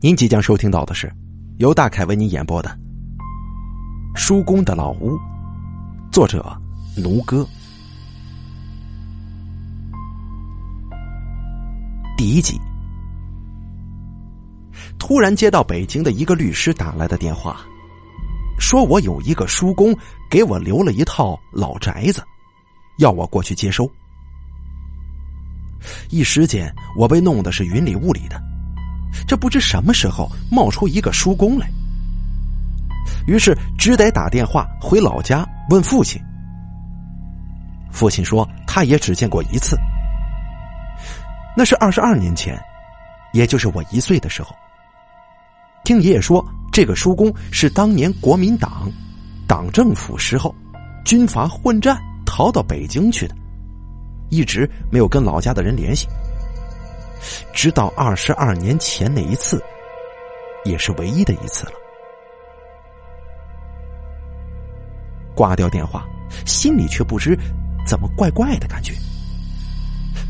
您即将收听到的是由大凯为您演播的《叔公的老屋》，作者奴哥。第一集。突然接到北京的一个律师打来的电话，说我有一个叔公给我留了一套老宅子，要我过去接收。一时间我被弄得是云里雾里的，这不知什么时候冒出一个叔公来，于是只得打电话回老家问父亲。父亲说他也只见过一次，那是22年前，也就是我1岁的时候。听爷爷说，这个叔公是当年国民党党政府时候军阀混战逃到北京去的，一直没有跟老家的人联系，直到22年前那一次，也是唯一的一次了。挂掉电话，心里却不知怎么怪怪的感觉，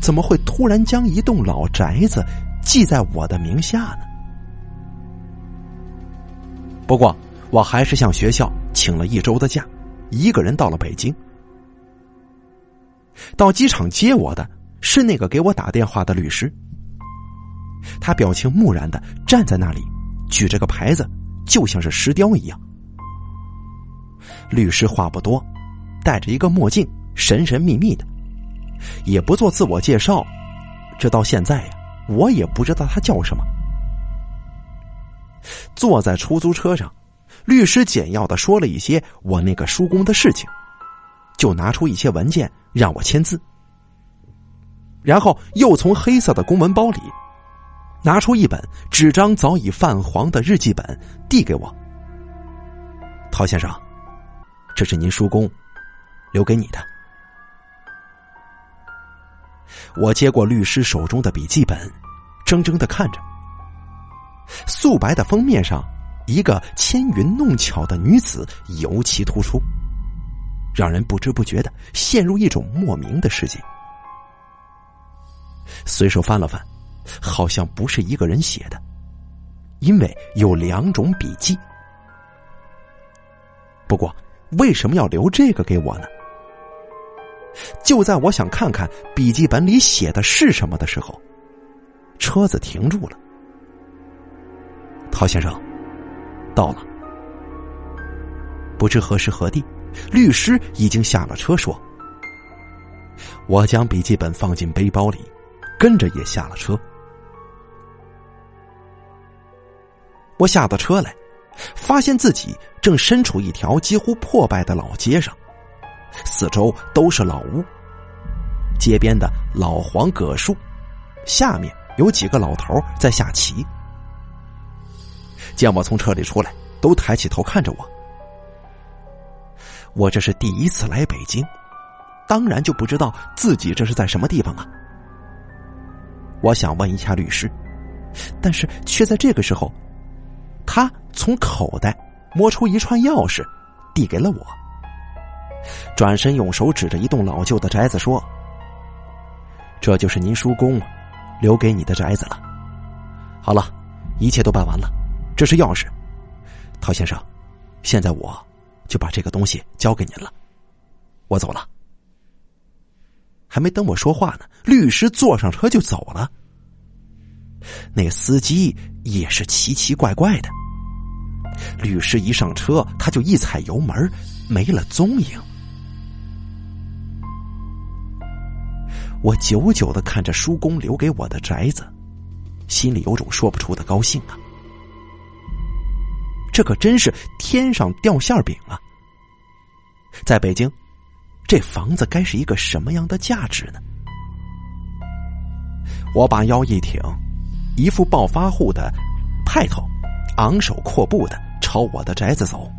怎么会突然将一栋老宅子记在我的名下呢？不过我还是向学校请了1周的假，一个人到了北京。到机场接我的是那个给我打电话的律师，他表情木然的站在那里，举着个牌子，就像是石雕一样。律师话不多，戴着一个墨镜，神神秘秘的，也不做自我介绍，这到现在呀，我也不知道他叫什么。坐在出租车上，律师简要的说了一些我那个叔公的事情，就拿出一些文件让我签字，然后又从黑色的公文包里拿出一本纸张早已泛黄的日记本递给我。陶先生，这是您叔公留给你的。我接过律师手中的笔记本，怔怔地看着，素白的封面上一个纤云弄巧的女子尤其突出，让人不知不觉地陷入一种莫名的世界。随手翻了翻，好像不是一个人写的，因为有2种笔记。不过为什么要留这个给我呢？就在我想看看笔记本里写的是什么的时候，车子停住了。陶先生，到了。不知何时何地，律师已经下了车说。我将笔记本放进背包里，跟着也下了车。我下到车来，发现自己正身处一条几乎破败的老街上，四周都是老屋，街边的老黄葛树下面有几个老头在下棋。见我从车里出来，都抬起头看着我。我这是第1次来北京，当然就不知道自己这是在什么地方啊。我想问一下律师，但是却在这个时候，他从口袋摸出一串钥匙递给了我，转身用手指着一栋老旧的宅子说，这就是您叔公留给你的宅子了。好了，一切都办完了，这是钥匙。陶先生，现在我就把这个东西交给您了，我走了。还没等我说话呢，律师坐上车就走了。那司机也是奇奇怪怪的，律师一上车他就一踩油门，没了踪影。我久久地看着叔公留给我的宅子，心里有种说不出的高兴啊，这可真是天上掉馅饼啊。在北京，这房子该是一个什么样的价值呢？我把腰一挺，一副暴发户的派头，昂首阔步的朝我的宅子走。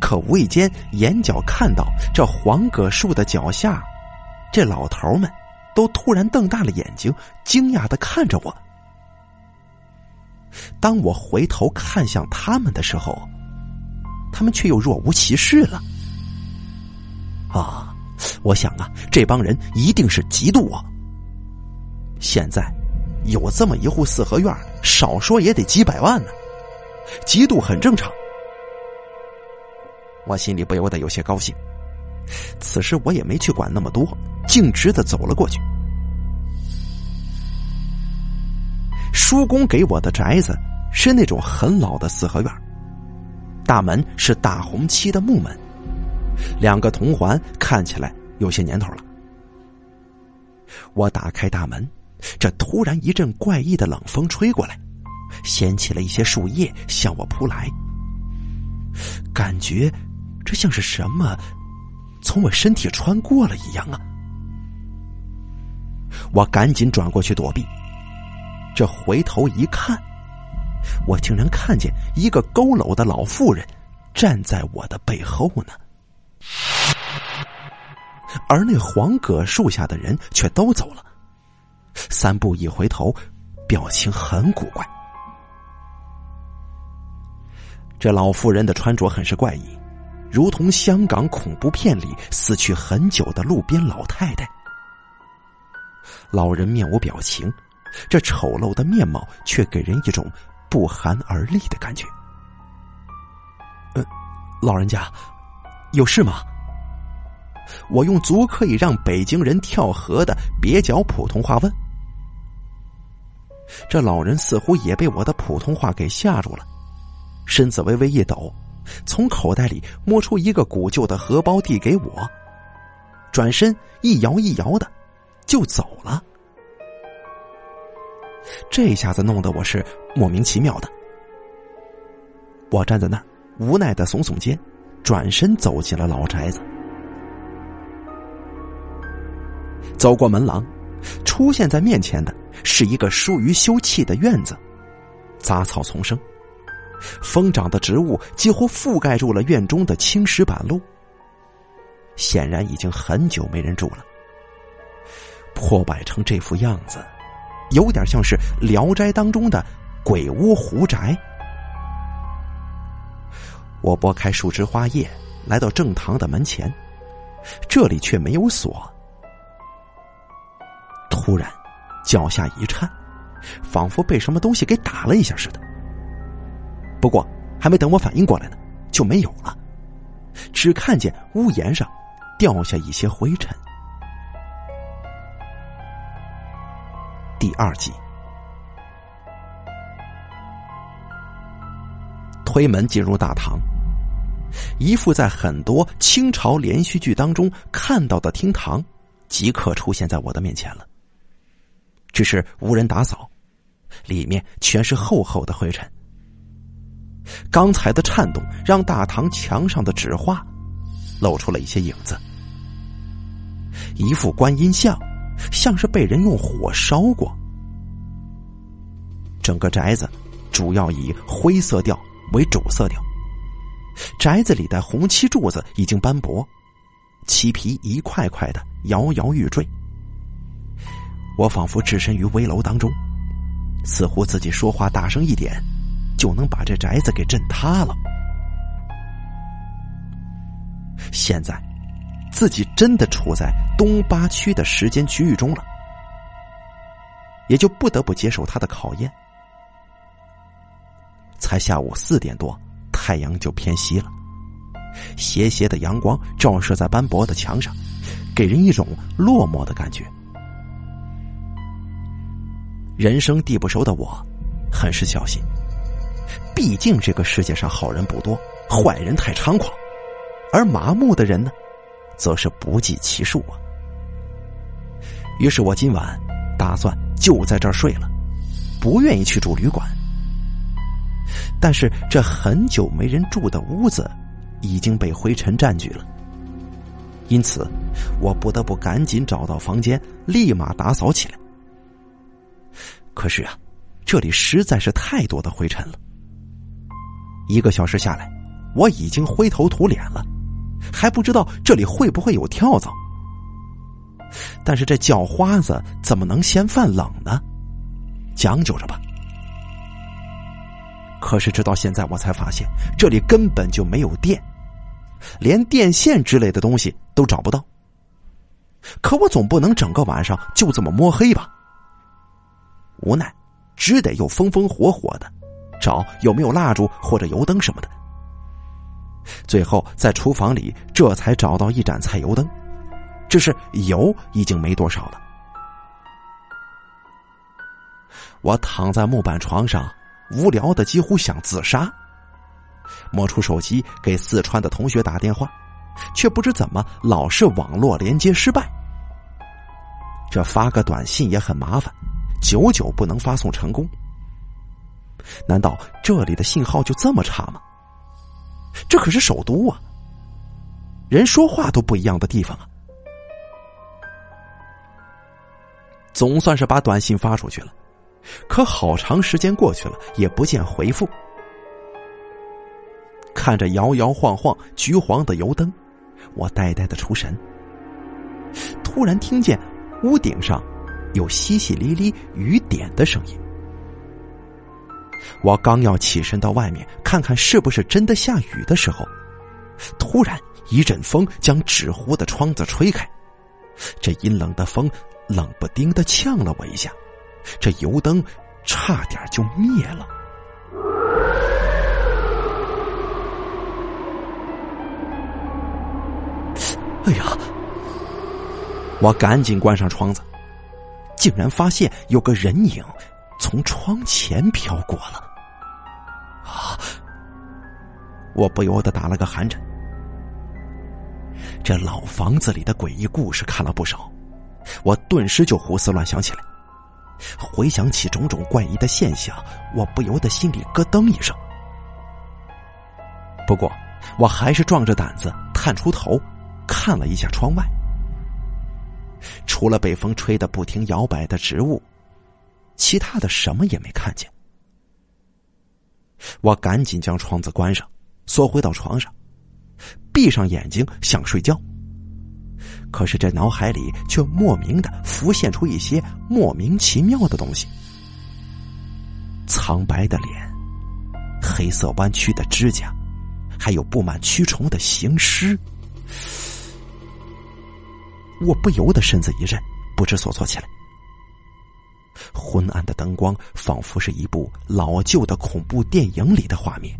可无意间眼角看到这黄葛树的脚下，这老头们都突然瞪大了眼睛，惊讶的看着我。当我回头看向他们的时候，他们却又若无其事了。啊，我想啊，这帮人一定是嫉妒我。现在有这么一户四合院少说也得几百万呢、啊，嫉妒很正常。我心里不由得有些高兴。此时我也没去管那么多，径直的走了过去。叔公给我的宅子是那种很老的四合院，大门是大红漆的木门，两个铜环看起来有些年头了。我打开大门，这突然一阵怪异的冷风吹过来，掀起了一些树叶向我扑来，感觉这像是什么从我身体穿过了一样啊！我赶紧转过去躲避，这回头一看，我竟然看见一个佝偻的老妇人站在我的背后呢，而那黄葛树下的人却都走了，三步一回头，表情很古怪。这老妇人的穿着很是怪异，如同香港恐怖片里死去很久的路边老太太。老人面无表情，这丑陋的面貌却给人一种不寒而栗的感觉。老人家，有事吗？我用足可以让北京人跳河的蹩脚普通话问。这老人似乎也被我的普通话给吓住了，身子微微一抖，从口袋里摸出一个古旧的荷包递给我，转身一摇一摇的就走了。这下子弄得我是莫名其妙的，我站在那儿无奈的耸耸肩，转身走进了老宅子。走过门廊，出现在面前的是一个疏于修葺的院子，杂草丛生，疯长的植物几乎覆盖住了院中的青石板路，显然已经很久没人住了。破败成这副样子，有点像是聊斋当中的鬼屋狐宅。我拨开树枝花叶，来到正堂的门前，这里却没有锁。突然脚下一颤，仿佛被什么东西给打了一下似的，不过还没等我反应过来呢，就没有了，只看见屋檐上掉下一些灰尘。第2集。推门进入大堂，一副在很多清朝连续剧当中看到的厅堂即刻出现在我的面前了，只是无人打扫，里面全是厚厚的灰尘。刚才的颤动让大堂墙上的纸画露出了一些影子，一副观音像像是被人用火烧过。整个宅子主要以灰色调为主色调，宅子里的红漆柱子已经斑驳，漆皮一块块的摇摇欲坠，我仿佛置身于危楼当中，似乎自己说话大声一点就能把这宅子给震塌了。现在自己真的处在东8区的时间区域中了，也就不得不接受它的考验。才下午4点多，太阳就偏西了，斜斜的阳光照射在斑驳的墙上，给人一种落寞的感觉。人生地不熟的我很是小心，毕竟这个世界上好人不多，坏人太猖狂，而麻木的人呢则是不计其数啊。于是我今晚打算就在这儿睡了，不愿意去住旅馆。但是这很久没人住的屋子已经被灰尘占据了，因此我不得不赶紧找到房间立马打扫起来。可是啊，这里实在是太多的灰尘了，1个小时下来我已经灰头土脸了，还不知道这里会不会有跳蚤。但是这叫花子怎么能嫌犯冷呢？讲究着吧。可是直到现在我才发现这里根本就没有电，连电线之类的东西都找不到。可我总不能整个晚上就这么摸黑吧。无奈只得又风风火火的找有没有蜡烛或者油灯什么的。最后在厨房里这才找到一盏菜油灯，只是油已经没多少了。我躺在木板床上，无聊的几乎想自杀，摸出手机给四川的同学打电话，却不知怎么老是网络连接失败。这发个短信也很麻烦，久久不能发送成功。难道这里的信号就这么差吗？这可是首都啊，人说话都不一样的地方啊。总算是把短信发出去了，可好长时间过去了也不见回复。看着摇摇晃晃橘黄的油灯，我呆呆的出神，突然听见屋顶上有淅淅沥沥雨点的声音。我刚要起身到外面看看是不是真的下雨的时候，突然一阵风将纸糊的窗子吹开，这阴冷的风冷不丁地呛了我一下，这油灯差点就灭了。哎呀，我赶紧关上窗子，竟然发现有个人影从窗前飘过了啊！我不由得打了个寒颤。这老房子里的诡异故事看了不少，我顿时就胡思乱想起来。回想起种种怪异的现象，我不由得心里咯噔一声。不过我还是壮着胆子探出头看了一下窗外，除了被风吹得不停摇摆的植物，其他的什么也没看见。我赶紧将窗子关上，缩回到床上，闭上眼睛想睡觉，可是这脑海里却莫名的浮现出一些莫名其妙的东西：苍白的脸，黑色弯曲的指甲，还有布满蛆虫的行尸。我不由得身子一震，不知所措起来。昏暗的灯光仿佛是一部老旧的恐怖电影里的画面。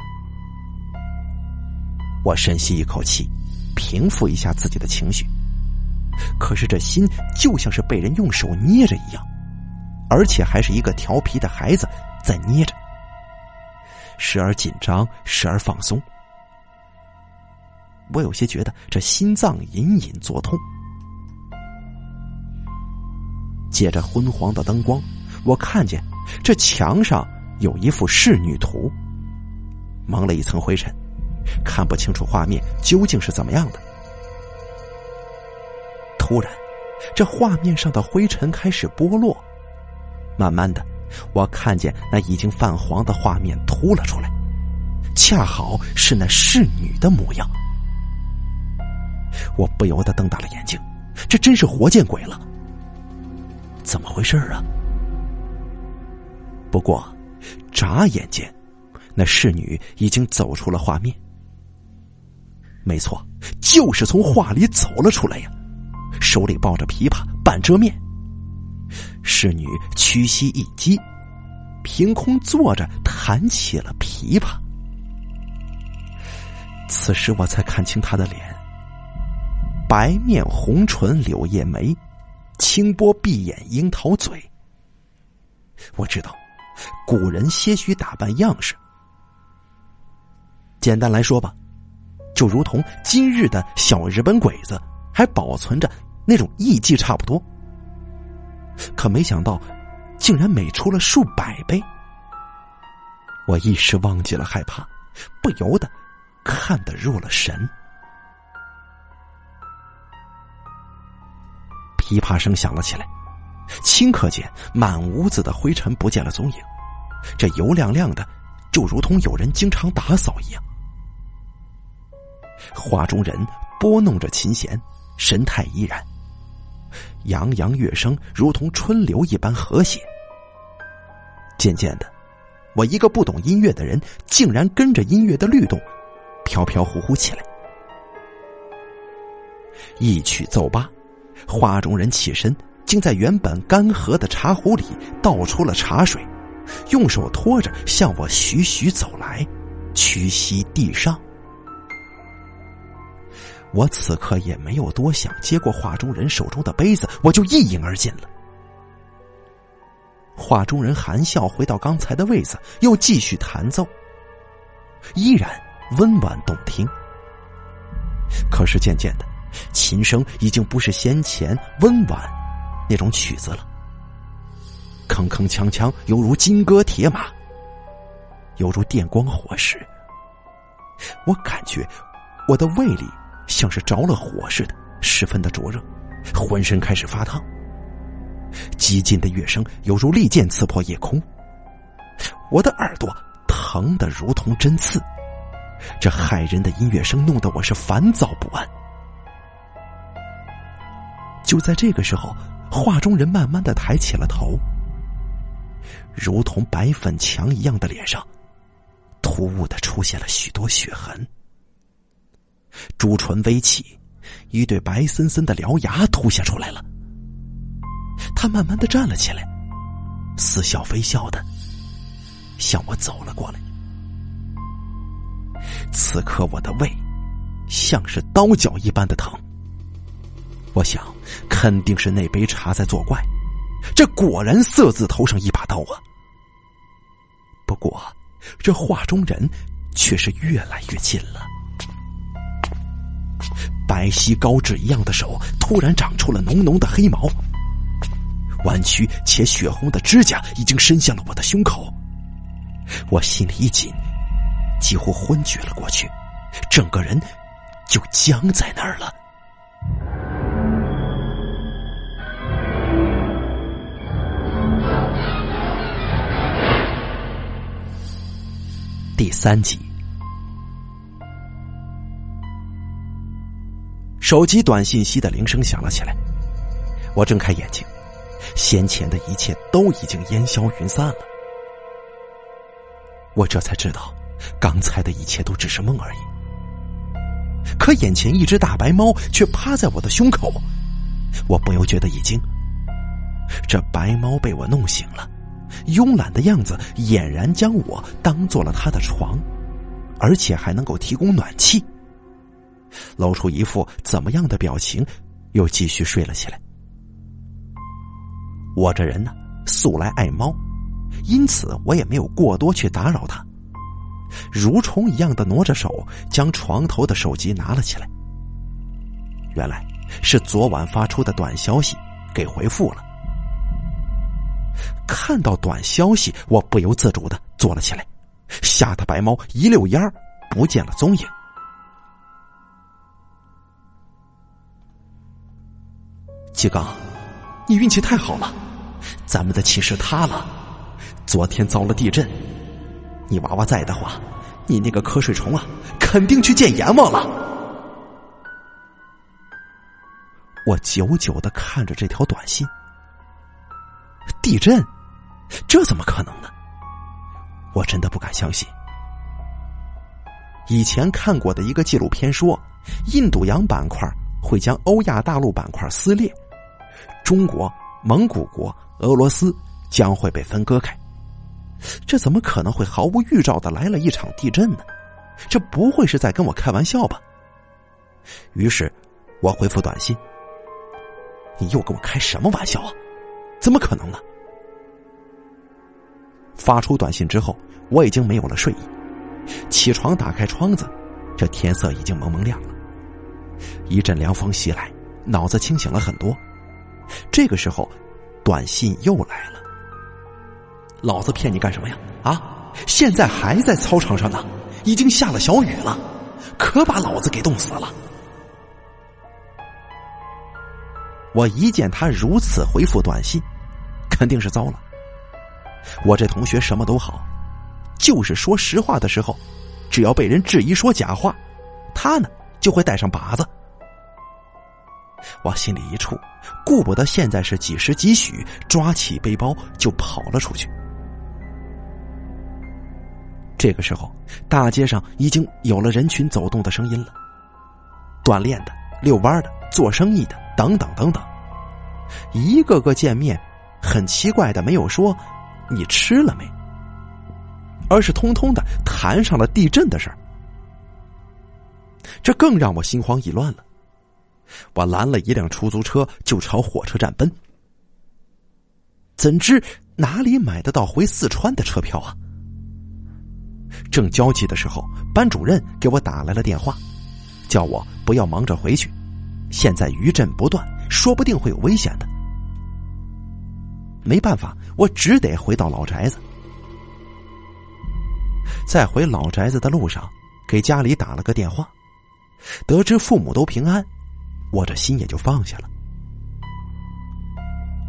我深吸一口气，平复一下自己的情绪，可是这心就像是被人用手捏着一样，而且还是一个调皮的孩子在捏着，时而紧张，时而放松。我有些觉得这心脏隐隐作痛。借着昏黄的灯光，我看见这墙上有一幅仕女图，蒙了一层灰尘，看不清楚画面究竟是怎么样的。突然这画面上的灰尘开始剥落，慢慢的我看见那已经泛黄的画面凸了出来，恰好是那仕女的模样。我不由得瞪大了眼睛，这真是活见鬼了，怎么回事啊？不过眨眼间那侍女已经走出了画面，没错，就是从画里走了出来呀，手里抱着琵琶半遮面。侍女屈膝一击，凭空坐着弹起了琵琶。此时我才看清她的脸，白面红唇柳叶眉，清波闭眼樱桃嘴。我知道古人些许打扮样式，简单来说吧，就如同今日的小日本鬼子还保存着那种艺技差不多，可没想到竟然美出了数百倍。我一时忘记了害怕，不由得看得入了神。琵琶声响了起来，顷刻间满屋子的灰尘不见了踪影，这油亮亮的就如同有人经常打扫一样。画中人拨弄着琴弦，神态依然，洋洋乐声如同春流一般和谐。渐渐的，我一个不懂音乐的人竟然跟着音乐的律动飘飘忽忽起来。一曲奏罢，画中人起身，竟在原本干涸的茶壶里倒出了茶水，用手托着向我徐徐走来，屈膝地上。我此刻也没有多想，接过画中人手中的杯子，我就一饮而尽了。画中人含笑回到刚才的位子，又继续弹奏，依然温婉动听。可是渐渐的，琴声已经不是先前温婉那种曲子了，铿铿锵锵，犹如金戈铁马，犹如电光火石。我感觉我的胃里像是着了火似的，十分的灼热，浑身开始发烫。激进的乐声犹如利剑刺破夜空，我的耳朵疼得如同针刺，这骇人的音乐声弄得我是烦躁不安。就在这个时候，画中人慢慢的抬起了头，如同白粉墙一样的脸上突兀的出现了许多血痕，朱唇微起，一对白森森的獠牙凸显出来了。他慢慢的站了起来，似笑非笑的向我走了过来。此刻我的胃像是刀绞一般的疼，我想肯定是那杯茶在作怪，这果然色字头上一把刀啊。不过这画中人却是越来越近了，白皙高指一样的手突然长出了浓浓的黑毛，弯曲且血红的指甲已经伸向了我的胸口，我心里一紧，几乎昏厥了过去，整个人就僵在那儿了。第3集。手机短信息的铃声响了起来，我睁开眼睛，先前的一切都已经烟消云散了。我这才知道刚才的一切都只是梦而已，可眼前一只大白猫却趴在我的胸口，我不由觉得一惊。这白猫被我弄醒了，慵懒的样子俨然将我当做了它的床，而且还能够提供暖气，露出一副怎么样的表情，又继续睡了起来。我这人呢，素来爱猫，因此我也没有过多去打扰它，蠕虫一样的挪着手将床头的手机拿了起来。原来是昨晚发出的短消息给回复了。看到短消息，我不由自主的坐了起来，吓得白猫一溜烟不见了踪影。季刚，你运气太好了，咱们的寝室塌了，昨天遭了地震，你娃娃在的话，你那个瞌睡虫啊，肯定去见阎王了。我久久地看着这条短信，地震？这怎么可能呢？我真的不敢相信。以前看过的一个纪录片说，印度洋板块会将欧亚大陆板块撕裂，中国、蒙古国、俄罗斯将会被分割开，这怎么可能会毫无预兆的来了一场地震呢？这不会是在跟我开玩笑吧？于是我回复短信，你又跟我开什么玩笑啊？怎么可能呢？发出短信之后，我已经没有了睡意，起床打开窗子，这天色已经蒙蒙亮了，一阵凉风袭来，脑子清醒了很多。这个时候短信又来了，老子骗你干什么呀？啊，现在还在操场上呢，已经下了小雨了，可把老子给冻死了。我一见他如此回复短信，肯定是糟了。我这同学什么都好，就是说实话的时候，只要被人质疑说假话，他呢就会带上靶子。我心里一怵，顾不得现在是几时几许，抓起背包就跑了出去。这个时候大街上已经有了人群走动的声音了，锻炼的、遛弯的、做生意的等等等等，一个个见面很奇怪的没有说你吃了没，而是通通的谈上了地震的事儿。这更让我心慌意乱了。我拦了一辆出租车就朝火车站奔，怎知哪里买得到回四川的车票啊？正焦急的时候，班主任给我打来了电话，叫我不要忙着回去，现在余震不断，说不定会有危险的。没办法，我只得回到老宅子。在回老宅子的路上，给家里打了个电话，得知父母都平安，我这心也就放下了。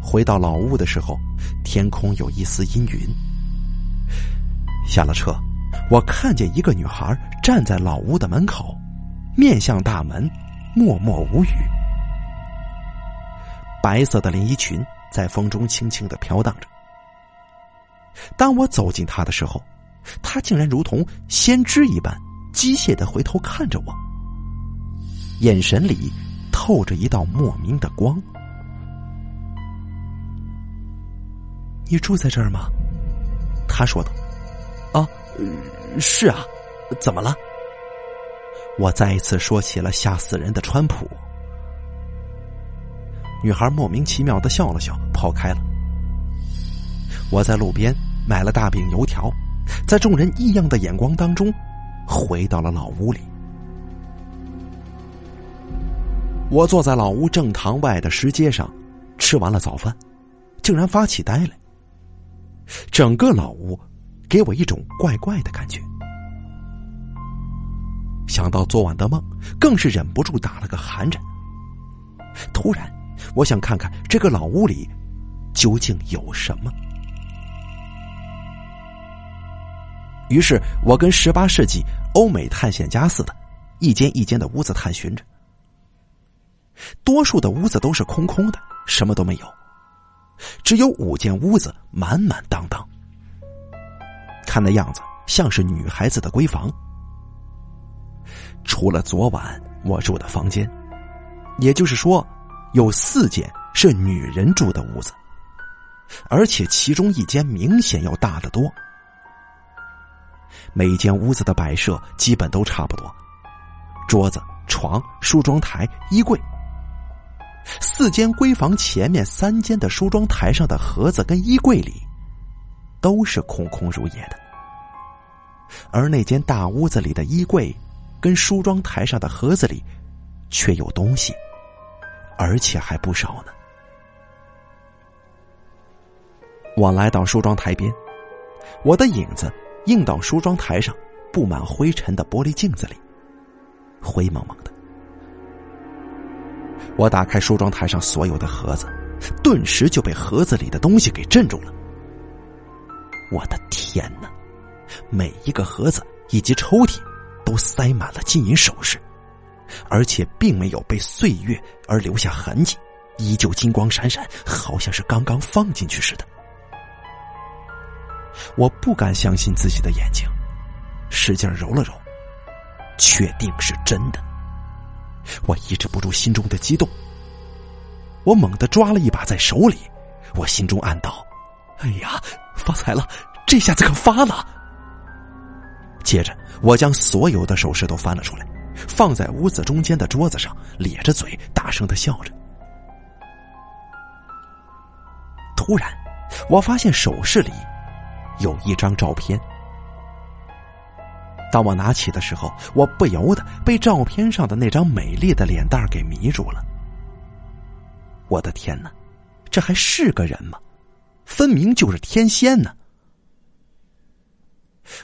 回到老屋的时候，天空有一丝阴云。下了车，我看见一个女孩站在老屋的门口，面向大门，默默无语。白色的连衣裙在风中轻轻地飘荡着。当我走近她的时候，她竟然如同先知一般机械地回头看着我，眼神里透着一道莫名的光。你住在这儿吗？她说道。啊，是啊，怎么了？我再一次说起了吓死人的川普。女孩莫名其妙地笑了笑，跑开了。我在路边买了大饼油条，在众人异样的眼光当中回到了老屋里。我坐在老屋正堂外的石阶上，吃完了早饭，竟然发起呆来。整个老屋给我一种怪怪的感觉，想到昨晚的梦，更是忍不住打了个寒颤。突然我想看看这个老屋里究竟有什么，于是我跟18世纪欧美探险家似的，一间一间的屋子探寻着。多数的屋子都是空空的，什么都没有，只有5间屋子满满当当，看那样子像是女孩子的闺房。除了昨晚我住的房间，也就是说有4间是女人住的屋子，而且其中一间明显要大得多。每间屋子的摆设基本都差不多，桌子、床、梳妆台、衣柜。4间闺房前面3间的梳妆台上的盒子跟衣柜里都是空空如也的，而那间大屋子里的衣柜跟梳妆台上的盒子里却有东西，而且还不少呢。我来到梳妆台边，我的影子映到梳妆台上布满灰尘的玻璃镜子里，灰蒙蒙的。我打开梳妆台上所有的盒子，顿时就被盒子里的东西给震住了。我的天哪，每一个盒子以及抽屉都塞满了金银首饰，而且并没有被岁月而留下痕迹，依旧金光闪闪，好像是刚刚放进去似的。我不敢相信自己的眼睛，使劲揉了揉，确定是真的。我抑制不住心中的激动，我猛地抓了一把在手里，我心中暗道，哎呀，发财了，这下子可发了。接着我将所有的首饰都翻了出来，放在屋子中间的桌子上，咧着嘴大声地笑着。突然我发现首饰里有一张照片，当我拿起的时候，我不由得被照片上的那张美丽的脸蛋给迷住了。我的天哪，这还是个人吗？分明就是天仙呢。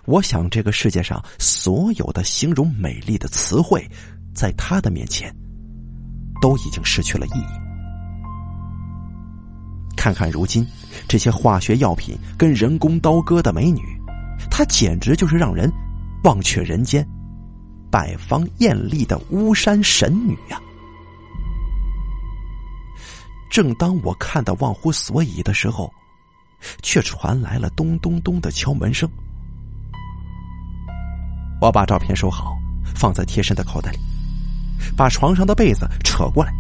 我想这个世界上所有的形容美丽的词汇，在他的面前都已经失去了意义。看看如今这些化学药品跟人工刀割的美女，她简直就是让人忘却人间百方艳丽的巫山神女啊。正当我看得忘乎所以的时候，却传来了咚咚咚的敲门声。我把照片收好，放在贴身的口袋里，把床上的被子扯过来，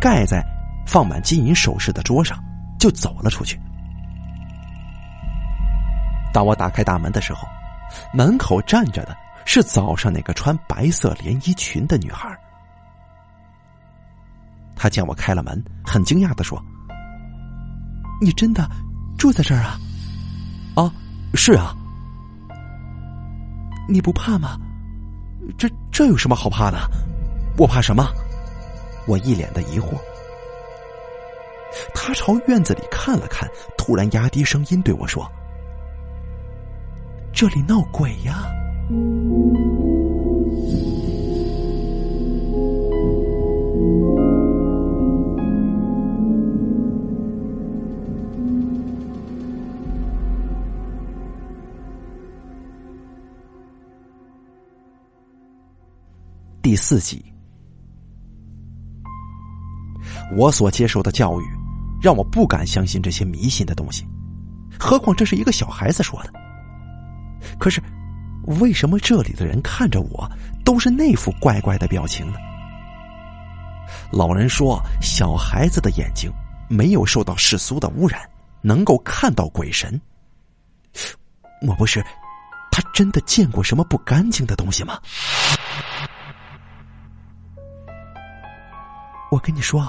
盖在放满金银首饰的桌上，就走了出去。当我打开大门的时候，门口站着的是早上那个穿白色连衣裙的女孩。她见我开了门，很惊讶地说：“你真的住在这儿啊？”“啊，是啊。”“你不怕吗？”“这有什么好怕的？”“我怕什么？”我一脸的疑惑。他朝院子里看了看，突然压低声音对我说：“这里闹鬼呀！”第4集。我所接受的教育让我不敢相信这些迷信的东西，何况这是一个小孩子说的。可是为什么这里的人看着我都是那副怪怪的表情呢？老人说，小孩子的眼睛没有受到世俗的污染，能够看到鬼神。莫不是他真的见过什么不干净的东西吗？我跟你说，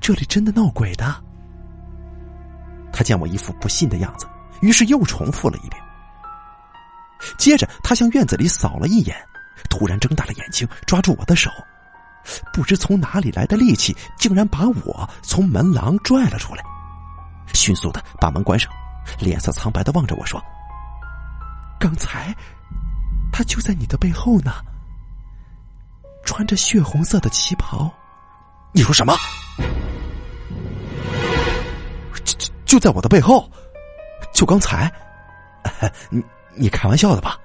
这里真的闹鬼的。他见我一副不信的样子，于是又重复了一遍。接着他向院子里扫了一眼，突然睁大了眼睛，抓住我的手，不知从哪里来的力气，竟然把我从门廊拽了出来，迅速的把门关上，脸色苍白的望着我说：“刚才他就在你的背后呢，穿着血红色的旗袍。”“你说什么？”“就在我的背后？就刚才？你开玩笑的吧？”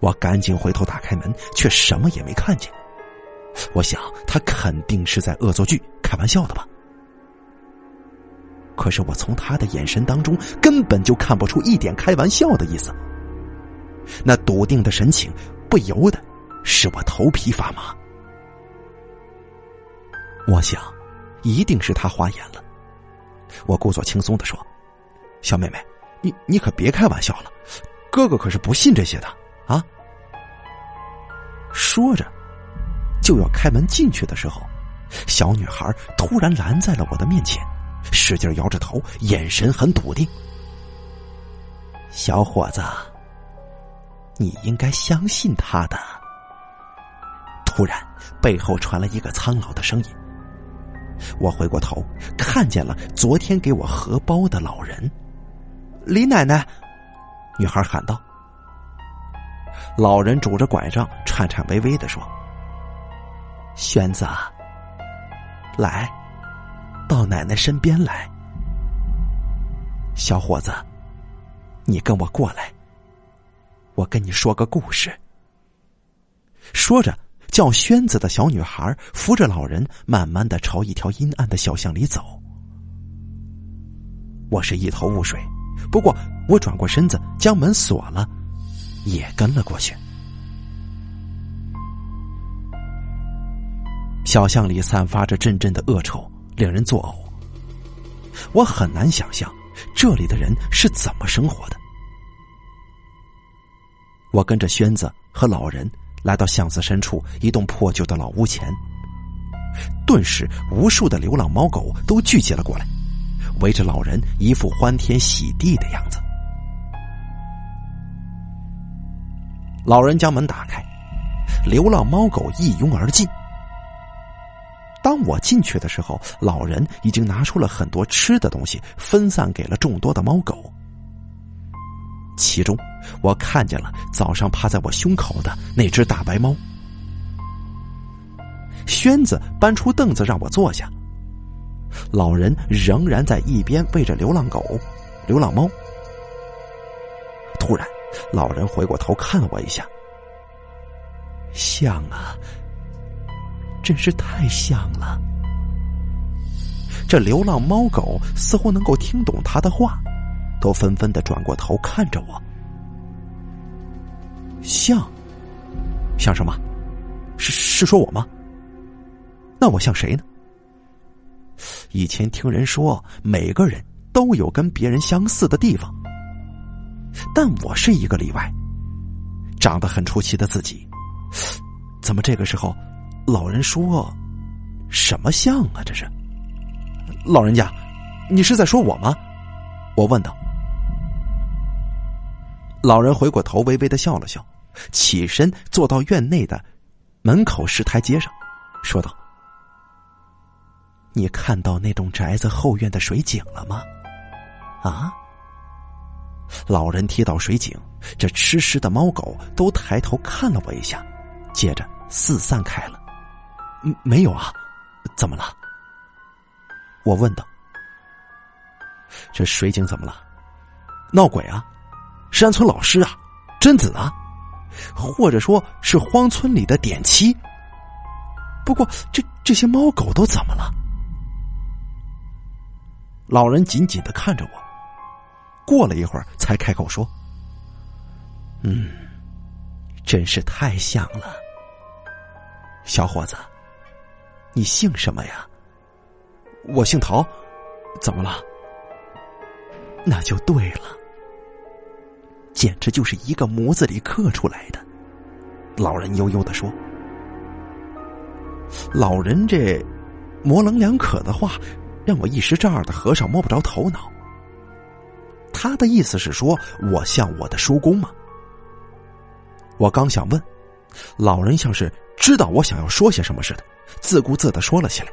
我赶紧回头打开门，却什么也没看见。我想他肯定是在恶作剧，开玩笑的吧。可是我从他的眼神当中根本就看不出一点开玩笑的意思，那笃定的神情不由得使我头皮发麻。我想一定是他花眼了。我故作轻松地说：“小妹妹，你可别开玩笑了，哥哥可是不信这些的啊。”说着就要开门进去的时候，小女孩突然拦在了我的面前，使劲摇着头，眼神很笃定：“小伙子，你应该相信他的。”突然背后传来一个苍老的声音，我回过头，看见了昨天给我荷包的老人。“李奶奶！”女孩喊道。老人拄着拐杖，颤颤巍巍地说：“轩子啊，来，到奶奶身边来。小伙子，你跟我过来，我跟你说个故事。”说着叫轩子的小女孩扶着老人，慢慢地朝一条阴暗的小巷里走。我是一头雾水，不过我转过身子将门锁了，也跟了过去。小巷里散发着阵阵的恶臭，令人作呕。我很难想象这里的人是怎么生活的。我跟着轩子和老人来到巷子深处一栋破旧的老屋前，顿时无数的流浪猫狗都聚集了过来，围着老人一副欢天喜地的样子。老人将门打开，流浪猫狗一拥而进。当我进去的时候，老人已经拿出了很多吃的东西，分散给了众多的猫狗。其中我看见了早上趴在我胸口的那只大白猫。轩子搬出凳子让我坐下，老人仍然在一边喂着流浪狗、流浪猫。突然老人回过头看了我一下：“像啊，真是太像了。”这流浪猫狗似乎能够听懂他的话，都纷纷地转过头看着我。“像什么？是说我吗？那我像谁呢？”以前听人说每个人都有跟别人相似的地方，但我是一个例外，长得很出奇的自己，怎么这个时候老人说什么像啊？这是老人家，你是在说我吗？我问道。老人回过头微微的笑了笑，起身坐到院内的门口石台阶上，说道：你看到那栋宅子后院的水井了吗？啊？老人踢到水井，这吃食的猫狗都抬头看了我一下，接着四散开了。没有啊，怎么了？我问道。这水井怎么了？闹鬼啊，山村老师啊，贞子啊，或者说是荒村里的点七。不过这些猫狗都怎么了？老人紧紧地看着我，过了一会儿才开口说：真是太像了。小伙子，你姓什么呀？我姓陶。怎么了？那就对了，简直就是一个模子里刻出来的。老人悠悠地说。老人这模棱两可的话让我一时这儿的和尚摸不着头脑。他的意思是说我像我的叔公吗？我刚想问，老人像是知道我想要说些什么似的，自顾自地说了起来。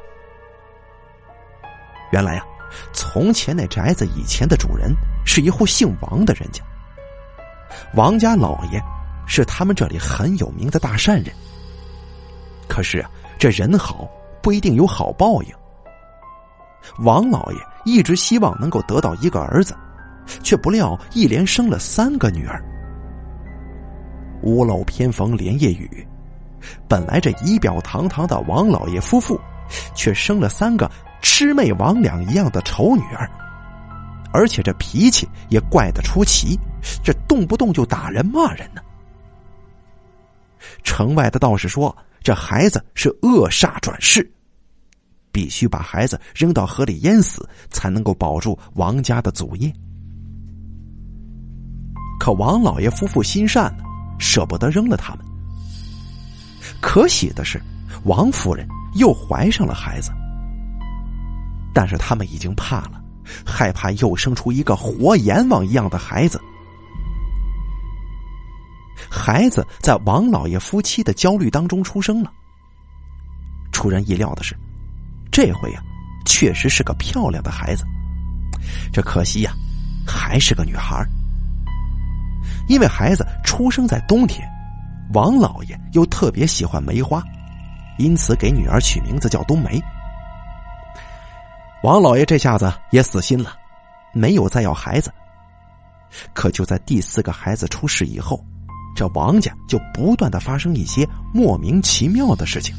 原来啊，从前那宅子以前的主人是一户姓王的人家，王家老爷是他们这里很有名的大善人。可是啊，这人好不一定有好报应。王老爷一直希望能够得到一个儿子，却不料一连生了3个女儿。屋漏偏逢连夜雨，本来这仪表堂堂的王老爷夫妇却生了3个魑魅魍魉一样的丑女儿，而且这脾气也怪得出奇，这动不动就打人骂人呢。城外的道士说这孩子是恶煞转世，必须把孩子扔到河里淹死才能够保住王家的祖业。可王老爷夫妇心善呢，舍不得扔了他们。可喜的是，王夫人又怀上了孩子，但是他们已经怕了，害怕又生出一个活阎王一样的孩子。孩子在王老爷夫妻的焦虑当中出生了。出人意料的是，这回啊，确实是个漂亮的孩子。这可惜呀，还是个女孩。因为孩子出生在冬天，王老爷又特别喜欢梅花，因此给女儿取名字叫冬梅。王老爷这下子也死心了，没有再要孩子。可就在第4个孩子出世以后，这王家就不断地发生一些莫名其妙的事情。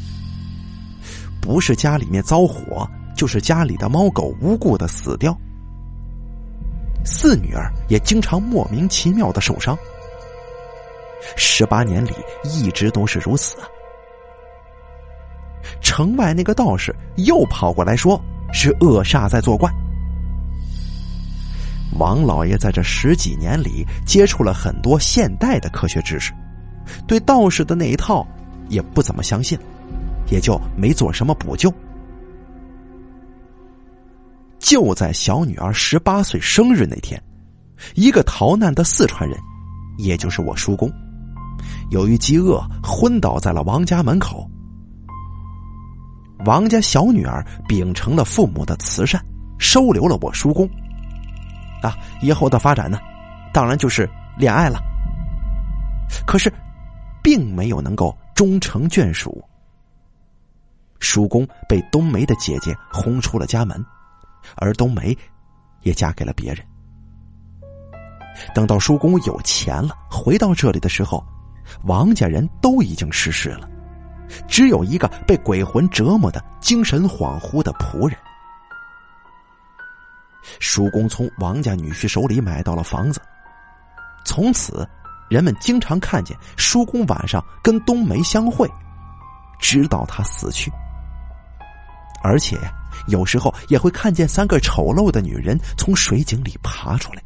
不是家里面遭火，就是家里的猫狗无故的死掉。四女儿也经常莫名其妙的受伤。18年里一直都是如此。城外那个道士又跑过来说是恶煞在作怪。王老爷在这10几年里接触了很多现代的科学知识，对道士的那一套也不怎么相信，也就没做什么补救。就在小女儿18岁生日那天，一个逃难的四川人，也就是我叔公，由于饥饿昏倒在了王家门口。王家小女儿秉承了父母的慈善，收留了我叔公。以后的发展呢，当然就是恋爱了。可是并没有能够终成眷属。叔公被冬梅的姐姐轰出了家门，而冬梅也嫁给了别人。等到叔公有钱了回到这里的时候，王家人都已经逝世了，只有一个被鬼魂折磨的精神恍惚的仆人。叔公从王家女婿手里买到了房子，从此人们经常看见叔公晚上跟冬梅相会，直到他死去。而且有时候也会看见3个丑陋的女人从水井里爬出来。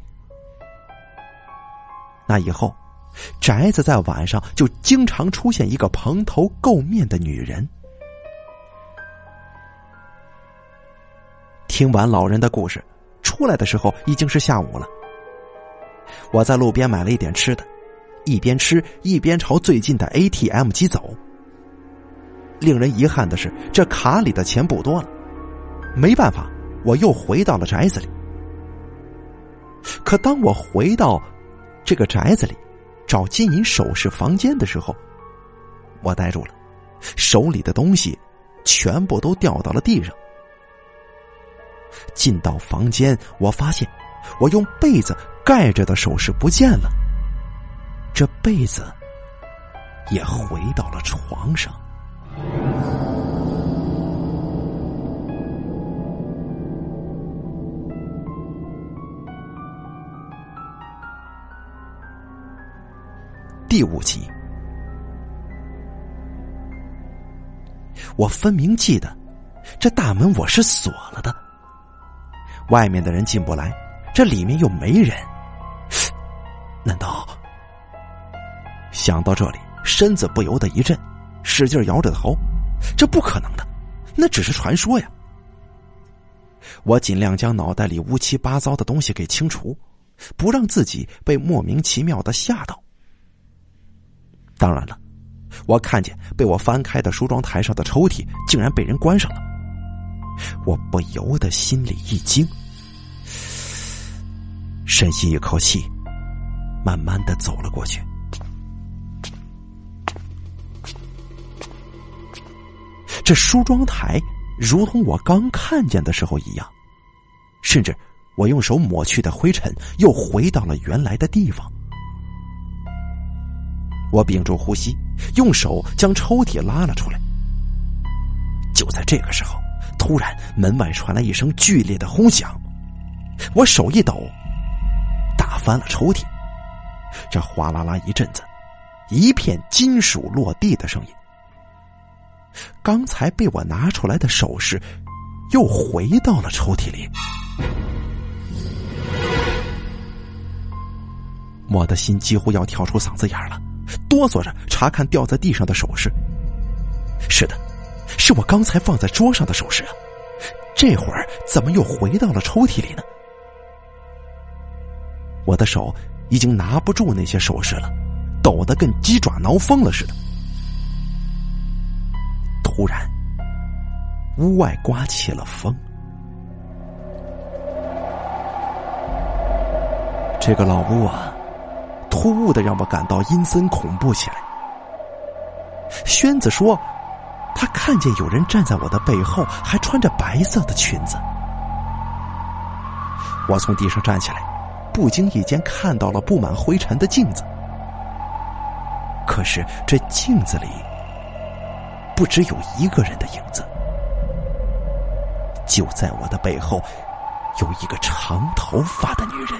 那以后，宅子在晚上就经常出现一个蓬头垢面的女人。听完老人的故事，出来的时候已经是下午了。我在路边买了一点吃的，一边吃一边朝最近的 ATM 机走。令人遗憾的是，这卡里的钱不多了。没办法，我又回到了宅子里。可当我回到这个宅子里找金银首饰房间的时候，我呆住了，手里的东西全部都掉到了地上。进到房间，我发现我用被子盖着的首饰不见了，这被子也回到了床上。第5集，我分明记得这大门我是锁了的，外面的人进不来，这里面又没人，难道……想到这里，身子不由得一震，使劲摇着头，这不可能的，那只是传说呀。我尽量将脑袋里乌七八糟的东西给清除，不让自己被莫名其妙的吓到。当然了，我看见被我翻开的梳妆台上的抽屉竟然被人关上了，我不由得心里一惊，深吸一口气，慢慢的走了过去。这梳妆台如同我刚看见的时候一样，甚至我用手抹去的灰尘又回到了原来的地方。我屏住呼吸，用手将抽屉拉了出来。就在这个时候，突然门外传来一声剧烈的轰响，我手一抖，打翻了抽屉，这哗啦啦一阵子，一片金属落地的声音。刚才被我拿出来的首饰又回到了抽屉里，我的心几乎要跳出嗓子眼了，哆嗦着查看掉在地上的首饰。是的，是我刚才放在桌上的首饰啊，这会儿怎么又回到了抽屉里呢？我的手已经拿不住那些首饰了，抖得跟鸡爪挠风了似的。忽然，屋外刮起了风。这个老屋啊，突兀的让我感到阴森恐怖起来。轩子说，他看见有人站在我的背后，还穿着白色的裙子。我从地上站起来，不经意间看到了布满灰尘的镜子。可是这镜子里不只有一个人的影子，就在我的背后有一个长头发的女人。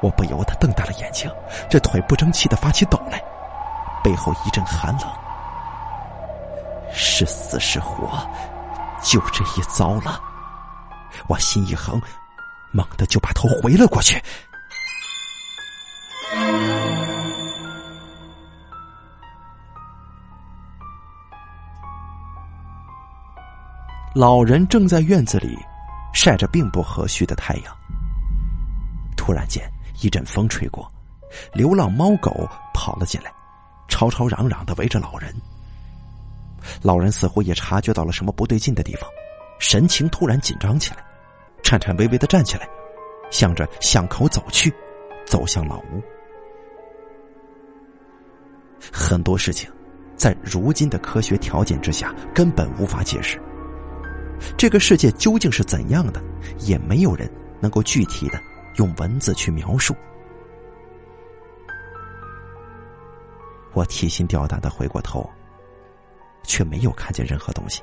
我不由得瞪大了眼睛，这腿不争气的发起抖来，背后一阵寒冷。是死是活，就这一遭了。我心一横，猛地就把头回了过去。老人正在院子里晒着并不和煦的太阳，突然间一阵风吹过，流浪猫狗跑了进来，吵吵嚷嚷地围着老人。老人似乎也察觉到了什么不对劲的地方，神情突然紧张起来，颤颤巍巍地站起来，向着巷口走去，走向老屋。很多事情在如今的科学条件之下根本无法解释，这个世界究竟是怎样的，也没有人能够具体的用文字去描述。我提心吊胆的回过头，却没有看见任何东西。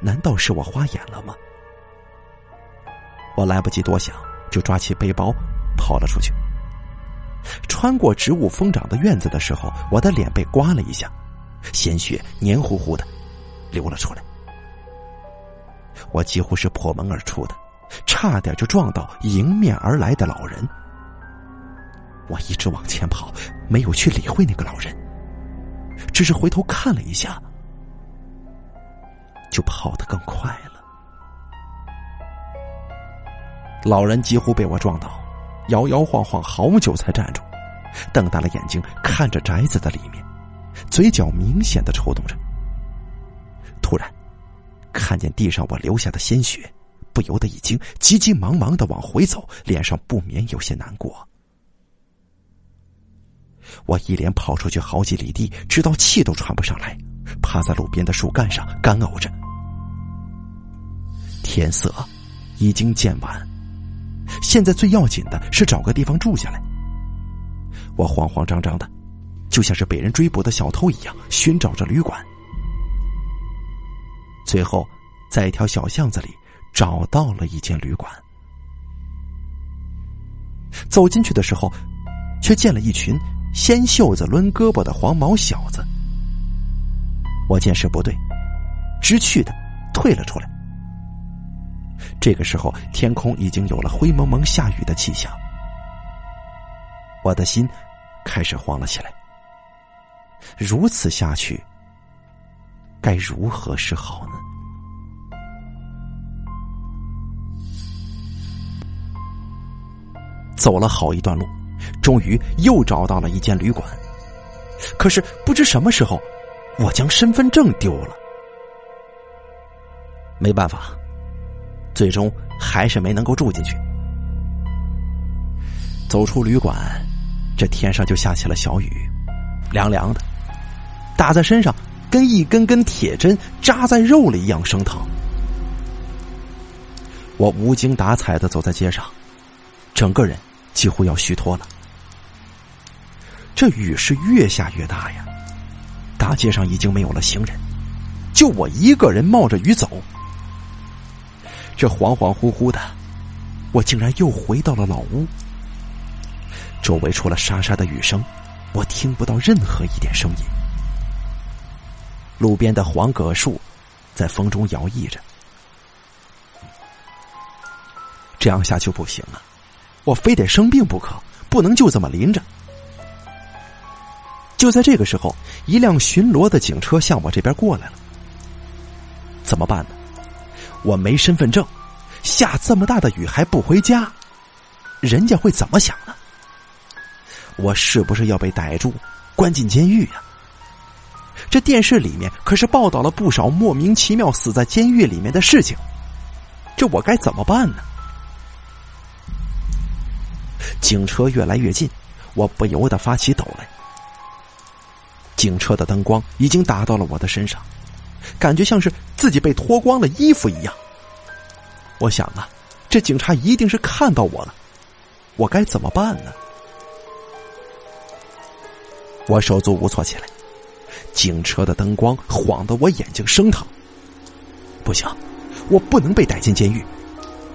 难道是我花眼了吗？我来不及多想，就抓起背包跑了出去。穿过植物疯长的院子的时候，我的脸被刮了一下，鲜血黏糊糊的流了出来。我几乎是破门而出的，差点就撞到迎面而来的老人。我一直往前跑，没有去理会那个老人，只是回头看了一下，就跑得更快了。老人几乎被我撞倒，摇摇晃晃好久才站住，瞪大了眼睛看着宅子的里面，嘴角明显的抽动着。突然看见地上我留下的鲜血，不由得一惊，急急忙忙的往回走，脸上不免有些难过。我一连跑出去好几里地，直到气都喘不上来，趴在路边的树干上干呕着。天色已经渐晚，现在最要紧的是找个地方住下来。我慌慌张张的，就像是被人追捕的小偷一样，寻找着旅馆。最后在一条小巷子里找到了一间旅馆，走进去的时候，却见了一群掀袖子抡胳膊的黄毛小子。我见势不对，知趣的退了出来。这个时候天空已经有了灰蒙蒙下雨的气象，我的心开始慌了起来。如此下去该如何是好呢？走了好一段路，终于又找到了一间旅馆。可是不知什么时候，我将身份证丢了。没办法，最终还是没能够住进去。走出旅馆，这天上就下起了小雨，凉凉的，打在身上跟一根根铁针扎在肉里一样生疼。我无精打采的走在街上，整个人几乎要虚脱了。这雨是越下越大呀，大街上已经没有了行人，就我一个人冒着雨走。这恍恍惚惚的，我竟然又回到了老屋。周围除了沙沙的雨声，我听不到任何一点声音。路边的黄葛树在风中摇曳着。这样下去不行啊，我非得生病不可，不能就这么淋着。就在这个时候，一辆巡逻的警车向我这边过来了。怎么办呢？我没身份证，下这么大的雨还不回家，人家会怎么想呢？我是不是要被逮住关进监狱啊？这电视里面可是报道了不少莫名其妙死在监狱里面的事情，这我该怎么办呢？警车越来越近，我不由得发起抖来。警车的灯光已经打到了我的身上，感觉像是自己被脱光了衣服一样。我想啊，这警察一定是看到我了，我该怎么办呢？我手足无措起来，警车的灯光晃得我眼睛生疼。不行，我不能被逮进监狱，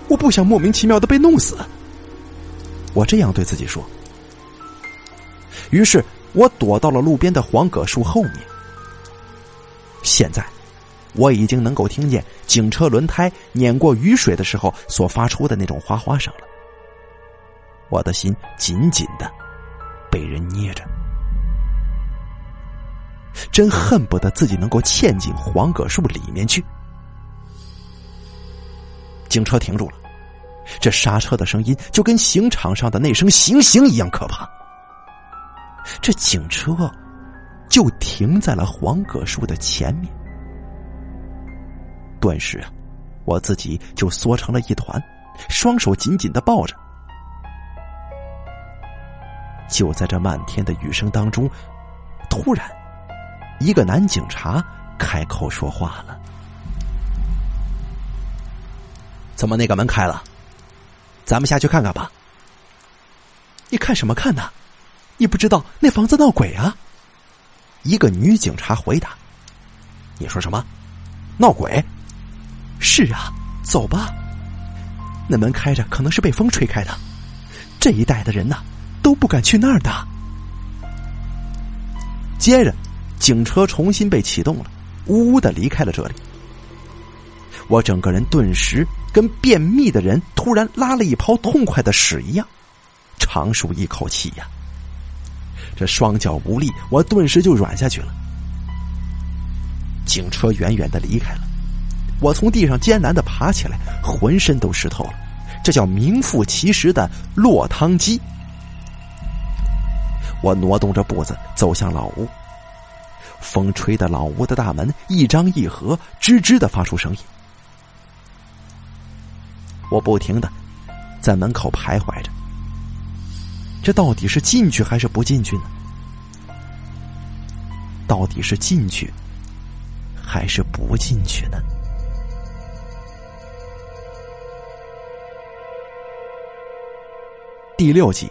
我不想莫名其妙的被弄死，我这样对自己说。于是我躲到了路边的黄葛树后面。现在我已经能够听见警车轮胎碾过雨水的时候所发出的那种哗哗声了。我的心紧紧的被人捏着，真恨不得自己能够嵌进黄葛树里面去。警车停住了，这刹车的声音就跟刑场上的那声行刑一样可怕。这警车就停在了黄葛树的前面。顿时我自己就缩成了一团，双手紧紧的抱着。就在这漫天的雨声当中，突然一个男警察开口说话了：“怎么那个门开了？咱们下去看看吧。”“你看什么看呢？你不知道那房子闹鬼啊！”一个女警察回答。“你说什么？闹鬼？”“是啊，走吧。那门开着可能是被风吹开的，这一带的人呢，都不敢去那儿的。”接着警车重新被启动了，呜呜的离开了这里。我整个人顿时跟便秘的人突然拉了一泡痛快的屎一样，长舒一口气呀。这双脚无力，我顿时就软下去了。警车远远的离开了，我从地上艰难的爬起来，浑身都湿透了，这叫名副其实的落汤鸡。我挪动着步子走向老屋，风吹得老屋的大门一张一合，吱吱的发出声音。我不停的在门口徘徊着，这到底是进去还是不进去呢？到底是进去还是不进去呢？第6集，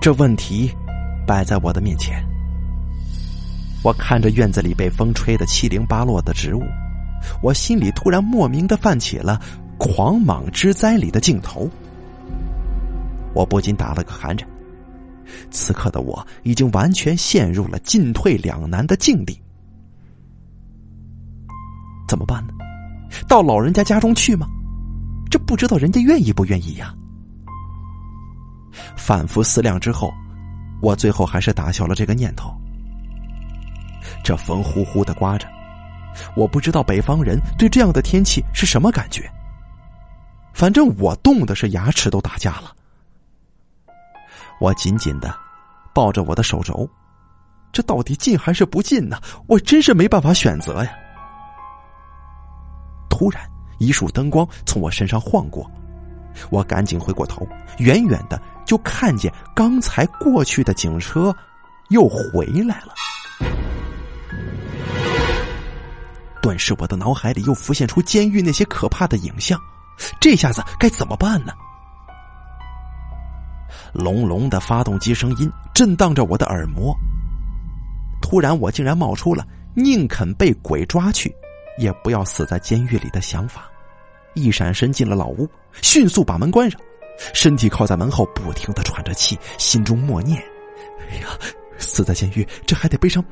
这问题摆在我的面前。我看着院子里被风吹得七零八落的植物，我心里突然莫名的泛起了狂蟒之灾里的镜头。我不禁打了个寒颤，此刻的我已经完全陷入了进退两难的境地。怎么办呢？到老人家家中去吗？这不知道人家愿意不愿意呀。反复思量之后，我最后还是打消了这个念头。这风呼呼的刮着，我不知道北方人对这样的天气是什么感觉，反正我冻的是牙齿都打架了。我紧紧的抱着我的手肘，这到底进还是不进呢？我真是没办法选择呀。突然一束灯光从我身上晃过，我赶紧回过头，远远的就看见刚才过去的警车又回来了。顿时我的脑海里又浮现出监狱那些可怕的影像，这下子该怎么办呢？隆隆的发动机声音震荡着我的耳膜，突然我竟然冒出了宁肯被鬼抓去也不要死在监狱里的想法，一闪身进了老屋，迅速把门关上，身体靠在门后不停地喘着气，心中默念，哎呀，死在监狱这还得背上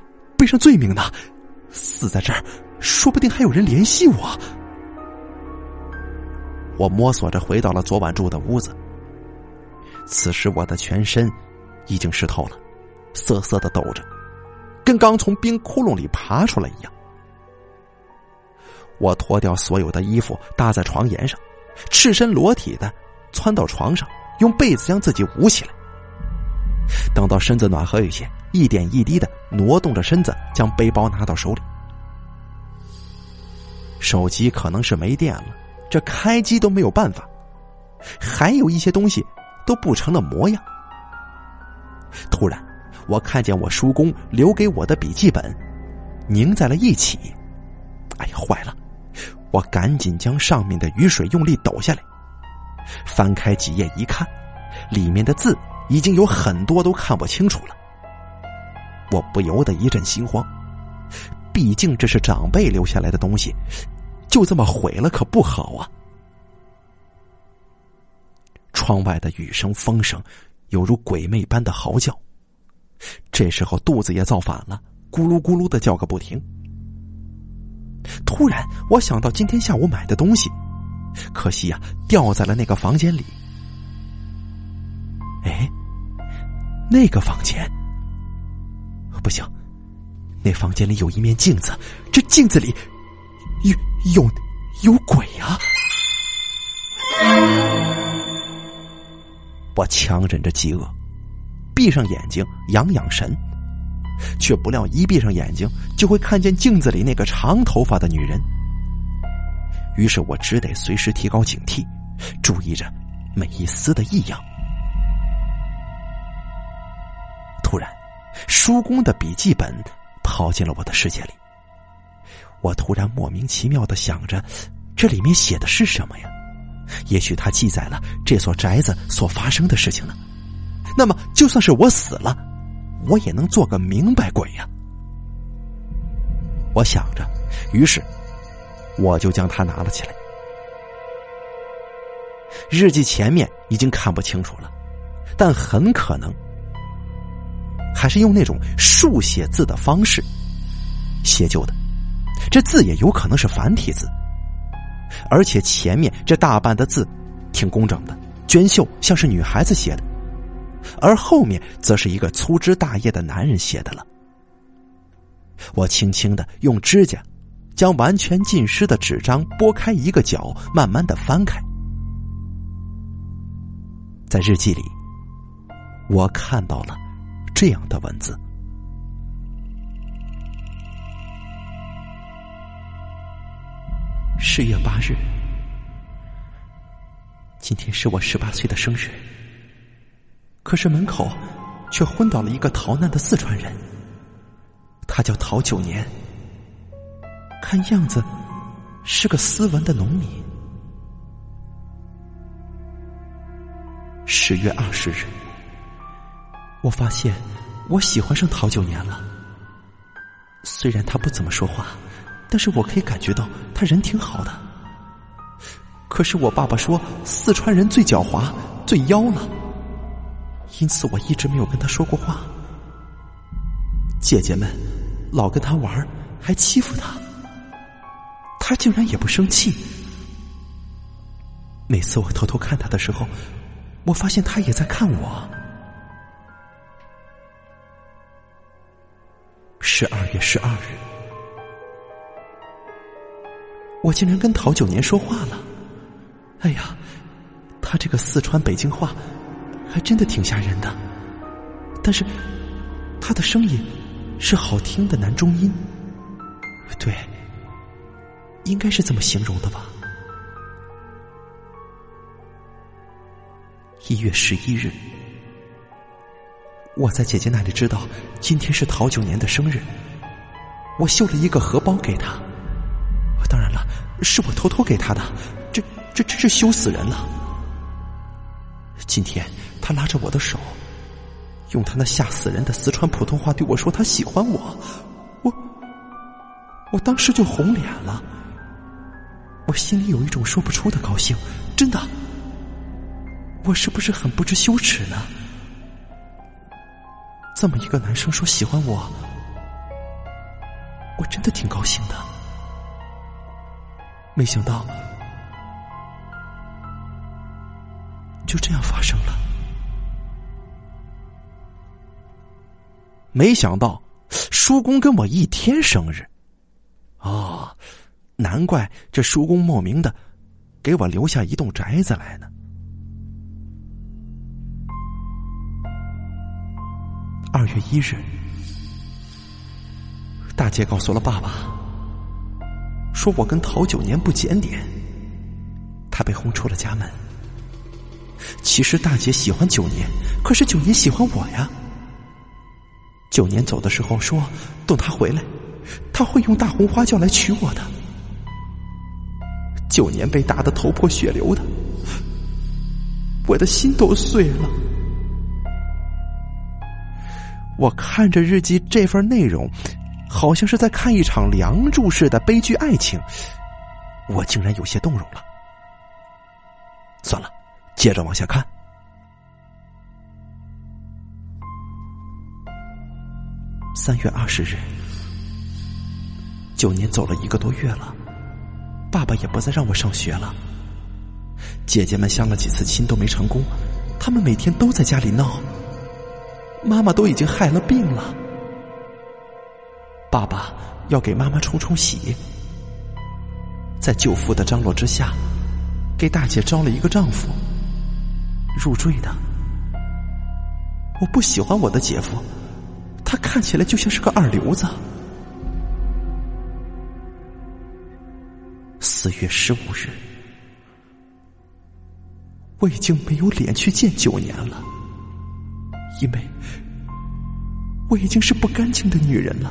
罪名呢，死在这儿说不定还有人联系我。我摸索着回到了昨晚住的屋子，此时我的全身已经湿透了，瑟瑟地抖着，跟刚从冰窟窿里爬出来一样。我脱掉所有的衣服搭在床沿上，赤身裸体的窜到床上，用被子将自己捂起来，等到身子暖和一些，一点一滴的挪动着身子，将背包拿到手里。手机可能是没电了，这开机都没有办法，还有一些东西都不成了模样。突然我看见我叔公留给我的笔记本拧在了一起，哎呀，坏了！我赶紧将上面的雨水用力抖下来，翻开几页一看，里面的字已经有很多都看不清楚了。我不由得一阵心慌，毕竟这是长辈留下来的东西，就这么毁了可不好啊。窗外的雨声风声犹如鬼魅般的嚎叫，这时候肚子也造反了，咕噜咕噜的叫个不停。突然我想到今天下午买的东西，可惜啊，掉在了那个房间里。哎，那个房间不行，那房间里有一面镜子，这镜子里有鬼啊。我强忍着饥饿，闭上眼睛养养神，却不料一闭上眼睛就会看见镜子里那个长头发的女人。于是我只得随时提高警惕，注意着每一丝的异样。突然叔公的笔记本跑进了我的世界里，我突然莫名其妙地想着，这里面写的是什么呀？也许它记载了这所宅子所发生的事情呢，那么就算是我死了，我也能做个明白鬼呀。我想着，于是我就将它拿了起来。日记前面已经看不清楚了，但很可能还是用那种速写字的方式写就的，这字也有可能是繁体字，而且前面这大半的字挺工整的，娟秀，像是女孩子写的，而后面则是一个粗枝大叶的男人写的了。我轻轻的用指甲将完全浸湿的纸张拨开一个角，慢慢的翻开。在日记里，我看到了这样的文字：10月8日，今天是我18岁的生日，可是门口却昏倒了一个逃难的四川人，他叫陶9年，看样子是个斯文的农民。10月20日，我发现我喜欢上陶9年了，虽然他不怎么说话，但是我可以感觉到他人挺好的。可是我爸爸说四川人最狡猾最妖了，因此我一直没有跟他说过话。姐姐们老跟他玩，还欺负他，他竟然也不生气。每次我偷偷看他的时候，我发现他也在看我。12月12日，我竟然跟陶9年说话了。哎呀，他这个四川北京话还真的挺吓人的，但是他的声音是好听的男中音，对，应该是这么形容的吧。1月11日，我在姐姐那里知道今天是陶9年的生日，我绣了一个荷包给他，当然了，是我偷偷给他的，这真是羞死人了。今天他拉着我的手，用他那吓死人的四川普通话对我说他喜欢我，我当时就红脸了，我心里有一种说不出的高兴，真的，我是不是很不知羞耻呢？这么一个男生说喜欢我，我真的挺高兴的。没想到就这样发生了，没想到叔公跟我一天生日，难怪这叔公莫名的给我留下一栋宅子来呢。2月1日，大姐告诉了爸爸，说我跟陶9年不检点，他被轰出了家门。其实大姐喜欢9年，可是9年喜欢我呀。9年走的时候说，等他回来他会用大红花轿来娶我的。9年被打得头破血流的，我的心都碎了。我看着日记这份内容，好像是在看一场梁祝式的悲剧爱情，我竟然有些动容了。算了，接着往下看。3月20日，9年走了1个多月了，爸爸也不再让我上学了。姐姐们相了几次亲都没成功，她们每天都在家里闹，妈妈都已经害了病了。爸爸要给妈妈冲冲喜，在舅父的张罗之下，给大姐招了一个丈夫，入赘的。我不喜欢我的姐夫，他看起来就像是个二流子。4月15日，我已经没有脸去见9年了，因为我已经是不干净的女人了。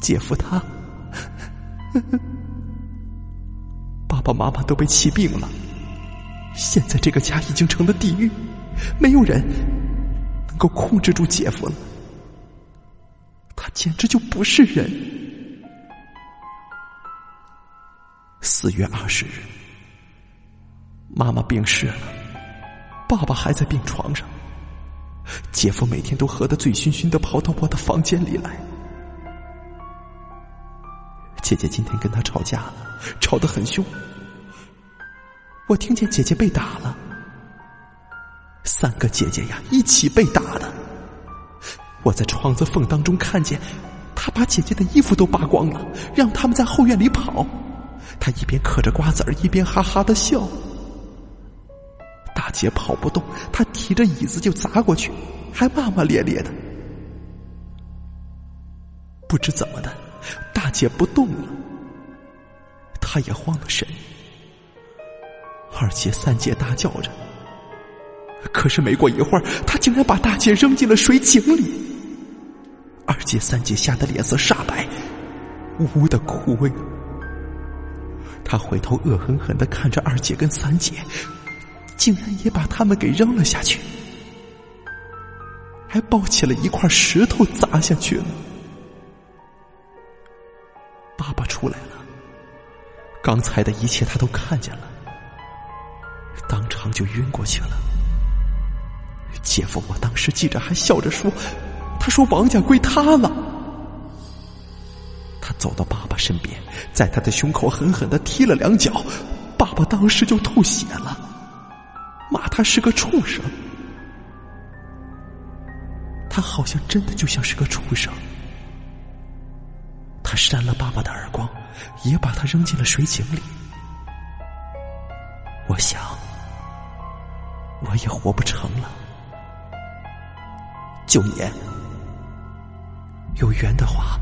姐夫他，爸爸妈妈都被气病了，现在这个家已经成了地狱，没有人能够控制住姐夫了，他简直就不是人。4月20日，妈妈病逝了，爸爸还在病床上，姐夫每天都喝得醉醺醺的跑到我的房间里来。姐姐今天跟他吵架了，吵得很凶。我听见姐姐被打了，3个姐姐呀一起被打的。我在窗子缝当中看见他把姐姐的衣服都扒光了，让他们在后院里跑。他一边嗑着瓜子儿，一边哈哈的笑。大姐跑不动，他提着椅子就砸过去，还骂骂咧咧的。不知怎么的，大姐不动了，她也慌了神。2姐、3姐大叫着，可是没过一会儿，她竟然把大姐扔进了水井里。2姐、3姐吓得脸色煞白，呜呜的哭喂。她回头恶狠狠地看着2姐跟3姐，竟然也把他们给扔了下去，还抱起了一块石头砸下去了。爸爸出来了，刚才的一切他都看见了，当场就晕过去了。姐夫我当时记着还笑着说，他说王家归他了。他走到爸爸身边，在他的胸口狠狠地踢了2脚，爸爸当时就吐血了，骂他是个畜生。他好像真的就像是个畜生。他扇了爸爸的耳光，也把他扔进了水井里。我想我也活不成了。9年，有缘的话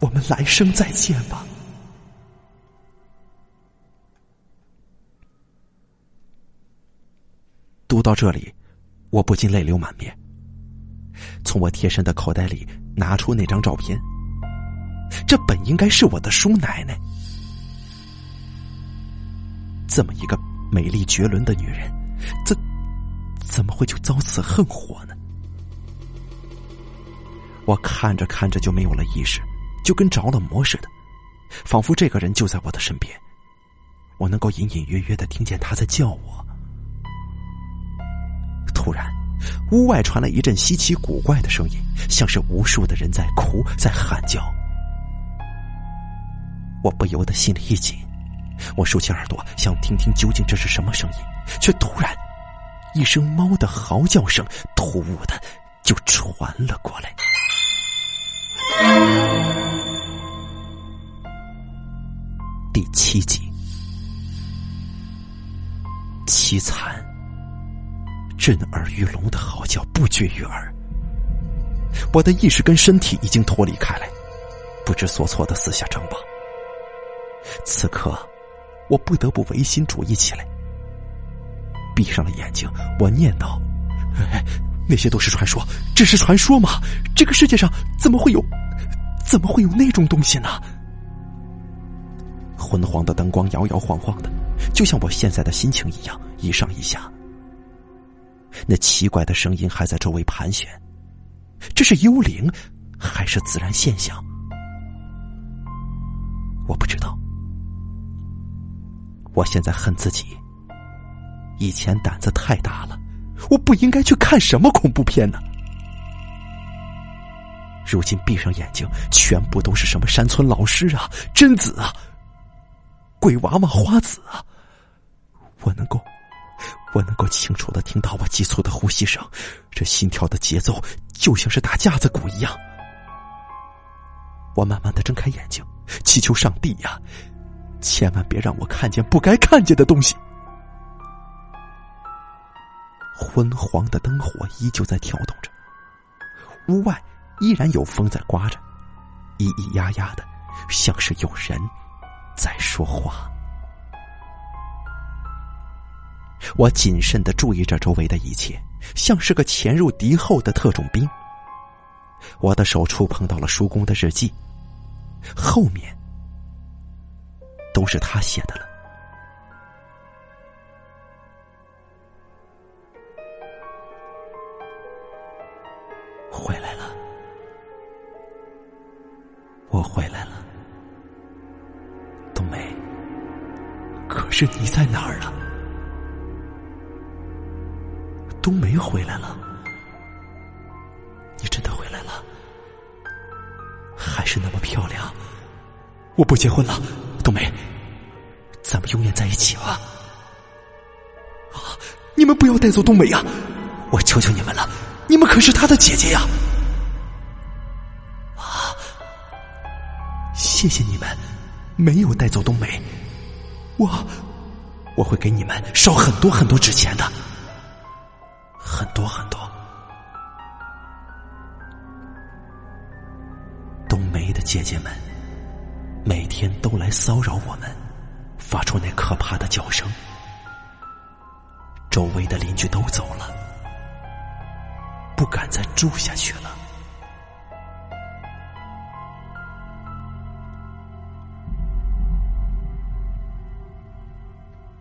我们来生再见吧。读到这里，我不禁泪流满面，从我贴身的口袋里拿出那张照片。这本应该是我的叔奶奶，这么一个美丽绝伦的女人，怎么会就遭此横祸呢？我看着看着就没有了意识，就跟着了魔似的，仿佛这个人就在我的身边。我能够隐隐约约地听见她在叫我。突然屋外传来一阵稀奇古怪的声音，像是无数的人在哭在喊叫。我不由得心里一紧，我竖起耳朵想听听究竟这是什么声音，却突然一声猫的嚎叫声突兀的就传了过来。第7集，凄惨震耳欲聋的嚎叫不绝于耳。我的意识跟身体已经脱离开来，不知所措的四下张望。此刻我不得不唯心主义起来，闭上了眼睛。我念叨，那些都是传说，只是传说嘛，这个世界上怎么会有那种东西呢？昏黄的灯光摇摇晃晃的，就像我现在的心情一样，一上一下。那奇怪的声音还在周围盘旋，这是幽灵还是自然现象？我不知道。我现在恨自己，以前胆子太大了，我不应该去看什么恐怖片呢。如今闭上眼睛，全部都是什么山村老师啊、贞子啊、鬼娃娃、花子啊，我能够清楚地听到我急促的呼吸声，这心跳的节奏就像是打架子鼓一样。我慢慢地睁开眼睛，祈求上帝呀，千万别让我看见不该看见的东西。昏黄的灯火依旧在跳动着，屋外依然有风在刮着，咿咿呀呀的，像是有人在说话。我谨慎地注意着周围的一切，像是个潜入敌后的特种兵。我的手触碰到了叔公的日记，后面都是他写的了。回来了，我回来了，冬梅，可是你在哪儿了？冬梅回来了，你真的回来了，还是那么漂亮。我不结婚了，冬梅，咱们永远在一起吧。啊，你们不要带走冬梅呀！我求求你们了，你们可是她的姐姐呀！啊，谢谢你们，没有带走冬梅，我会给你们烧很多很多纸钱的，很多很多。冬梅的姐姐们每天都来骚扰我们，发出那可怕的叫声。周围的邻居都走了，不敢再住下去了。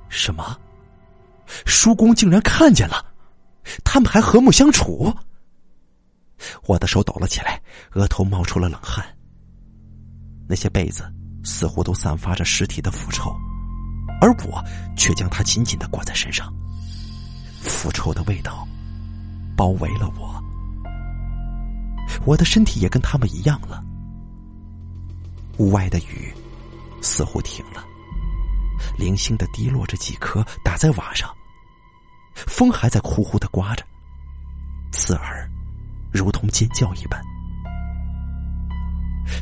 什么？叔公竟然看见了，他们还和睦相处？我的手抖了起来，额头冒出了冷汗。那些被子似乎都散发着尸体的腐臭，而我却将它紧紧地裹在身上。腐臭的味道包围了我，我的身体也跟他们一样了。屋外的雨似乎停了，零星地滴落着几颗，打在瓦上。风还在呼呼地刮着，刺耳如同尖叫一般。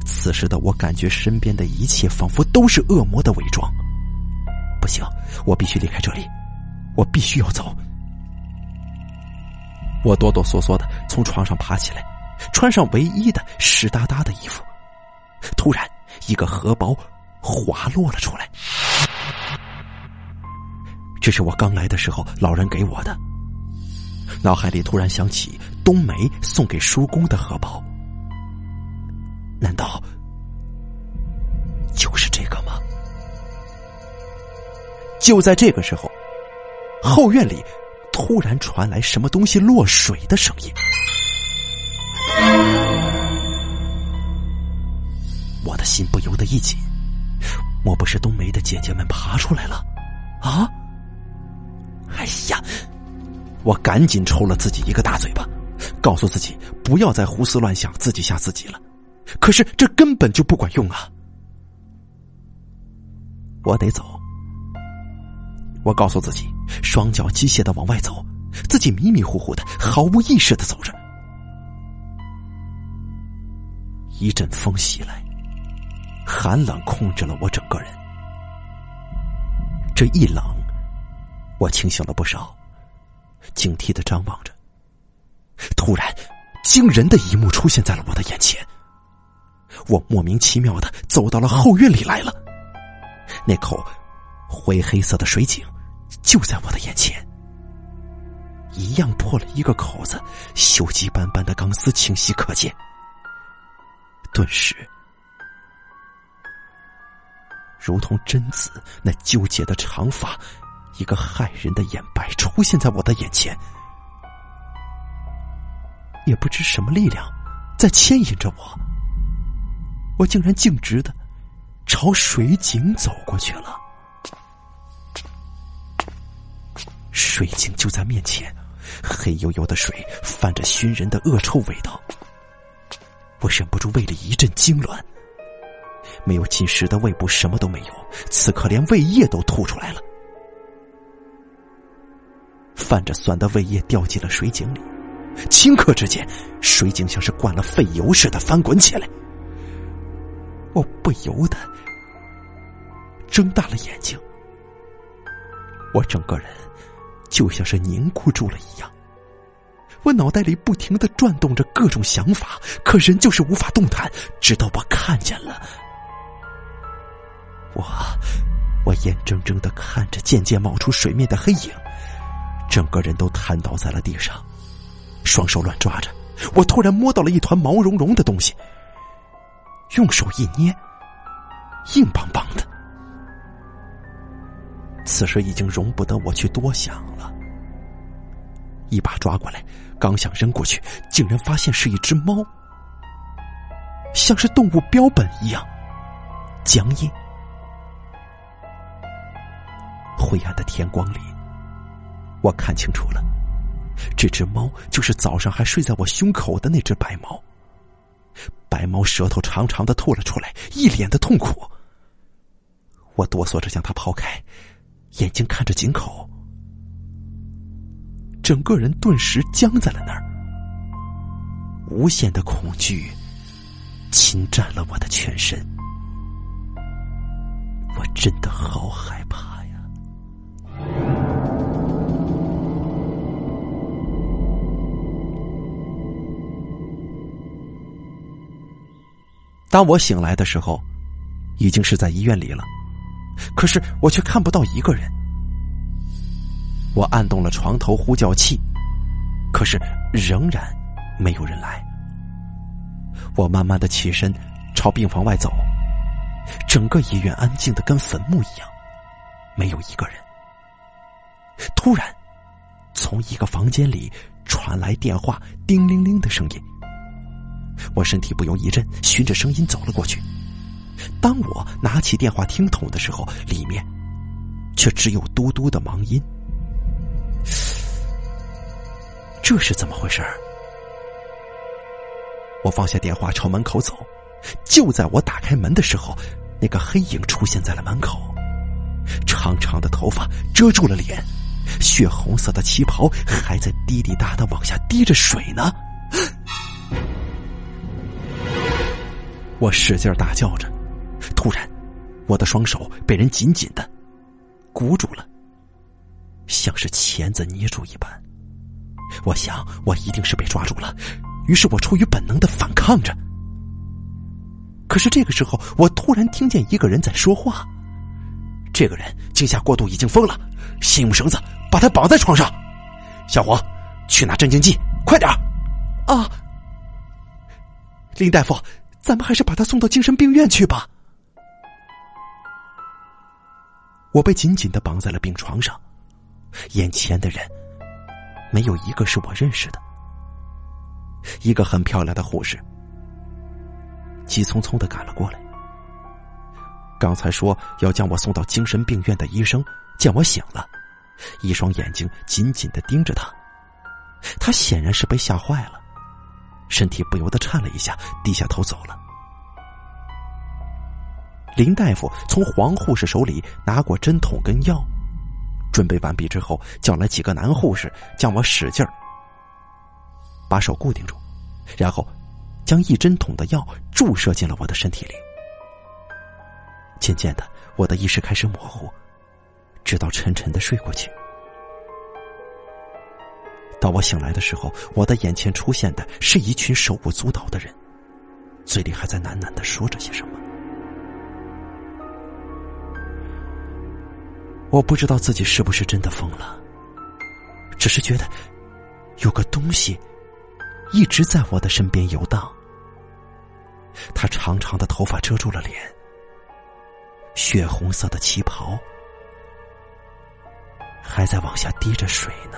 此时的我感觉身边的一切仿佛都是恶魔的伪装。不行，我必须离开这里，我必须要走。我哆哆嗦嗦地从床上爬起来，穿上唯一的湿哒哒的衣服。突然一个荷包滑落了出来，这是我刚来的时候老人给我的。脑海里突然想起冬梅送给叔公的荷包，难道就是这个吗？就在这个时候，后院里突然传来什么东西落水的声音。我的心不由得一紧，莫不是冬梅的姐姐们爬出来了啊？哎呀，我赶紧抽了自己一个大嘴巴，告诉自己不要再胡思乱想，自己吓自己了。可是这根本就不管用啊！我得走。我告诉自己，双脚机械地往外走，自己迷迷糊糊的，毫无意识地走着。一阵风袭来，寒冷控制了我整个人。这一冷，我清醒了不少，警惕地张望着。突然，惊人的一幕出现在了我的眼前。我莫名其妙地走到了后院里来了，那口灰黑色的水井就在我的眼前，一样破了一个口子，锈迹斑斑的钢丝清晰可见。顿时如同贞子那纠结的长发，一个骇人的眼白出现在我的眼前，也不知什么力量在牵引着我，我竟然径直的朝水井走过去了。水井就在面前，黑油油的水泛着熏人的恶臭味道，我忍不住胃里一阵痉挛。没有进食的胃部什么都没有，此刻连胃液都吐出来了。泛着酸的胃液掉进了水井里，顷刻之间，水井像是灌了沸油似的翻滚起来。我不由得睁大了眼睛，我整个人就像是凝固住了一样。我脑袋里不停地转动着各种想法，可人就是无法动弹，直到我看见了。我眼睁睁地看着渐渐冒出水面的黑影，整个人都瘫倒在了地上，双手乱抓着。我突然摸到了一团毛茸茸的东西，用手一捏，硬邦邦的。此时已经容不得我去多想了，一把抓过来，刚想扔过去，竟然发现是一只猫，像是动物标本一样僵硬。灰暗的天光里，我看清楚了，这只猫就是早上还睡在我胸口的那只白猫。白毛舌头长长的吐了出来，一脸的痛苦。我哆嗦着将他抛开，眼睛看着井口，整个人顿时僵在了那儿。无限的恐惧侵占了我的全身，我真的好害怕呀。当我醒来的时候，已经是在医院里了，可是我却看不到一个人。我按动了床头呼叫器，可是仍然没有人来。我慢慢的起身，朝病房外走。整个医院安静的跟坟墓一样，没有一个人。突然，从一个房间里传来电话叮铃铃的声音。我身体不由一震，循着声音走了过去。当我拿起电话听筒的时候，里面却只有嘟嘟的忙音。这是怎么回事儿？我放下电话朝门口走，就在我打开门的时候，那个黑影出现在了门口。长长的头发遮住了脸，血红色的旗袍还在滴滴答答往下滴着水呢。我使劲大叫着，突然我的双手被人紧紧的箍住了，像是钳子捏住一般。我想我一定是被抓住了，于是我出于本能的反抗着。可是这个时候，我突然听见一个人在说话。这个人惊吓过度，已经疯了，先用绳子把他绑在床上。小黄，去拿镇静剂，快点！啊，林大夫，咱们还是把他送到精神病院去吧。我被紧紧的绑在了病床上，眼前的人没有一个是我认识的。一个很漂亮的护士急匆匆地赶了过来，刚才说要将我送到精神病院的医生见我醒了，一双眼睛紧紧地盯着他。他显然是被吓坏了，身体不由得颤了一下，低下头走了。林大夫从黄护士手里拿过针筒跟药，准备完毕之后，叫来几个男护士将我使劲儿把手固定住，然后将一针筒的药注射进了我的身体里。渐渐的，我的意识开始模糊，直到沉沉的睡过去。当我醒来的时候，我的眼前出现的是一群手舞足蹈的人，嘴里还在喃喃地说着些什么。我不知道自己是不是真的疯了，只是觉得有个东西一直在我的身边游荡。他长长的头发遮住了脸，血红色的旗袍还在往下滴着水呢。